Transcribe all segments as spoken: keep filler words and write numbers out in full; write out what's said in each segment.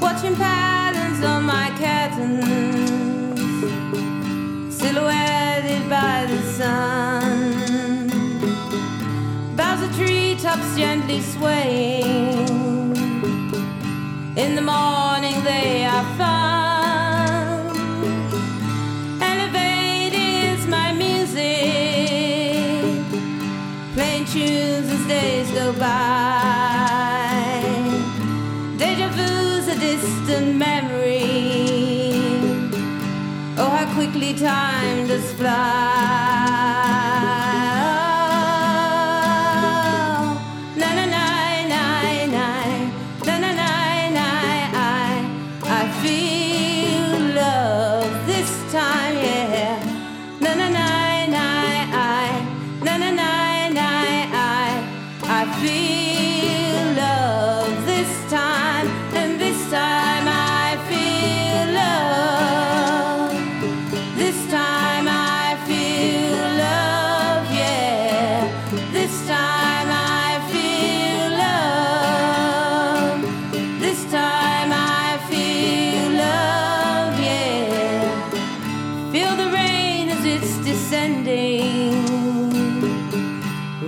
Watching patterns on my curtains, silhouetted by the sun. Boughs of treetops gently swaying, in the morning they are found. Tunes as days go by, deja vu's a distant memory. Oh, how quickly time does fly.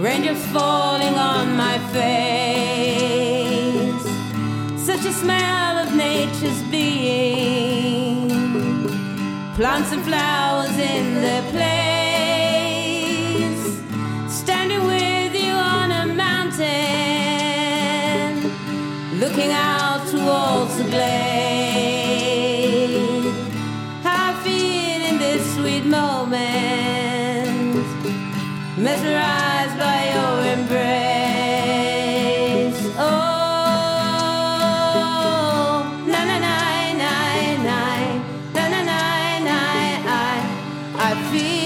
Raindrops falling on my face, such a smell of nature's being, plants and flowers in their place, standing with you on a mountain, looking out towards the glade. How I feel in this sweet moment, mesmerized by your embrace. Oh, na na na na na na na na na, I feel.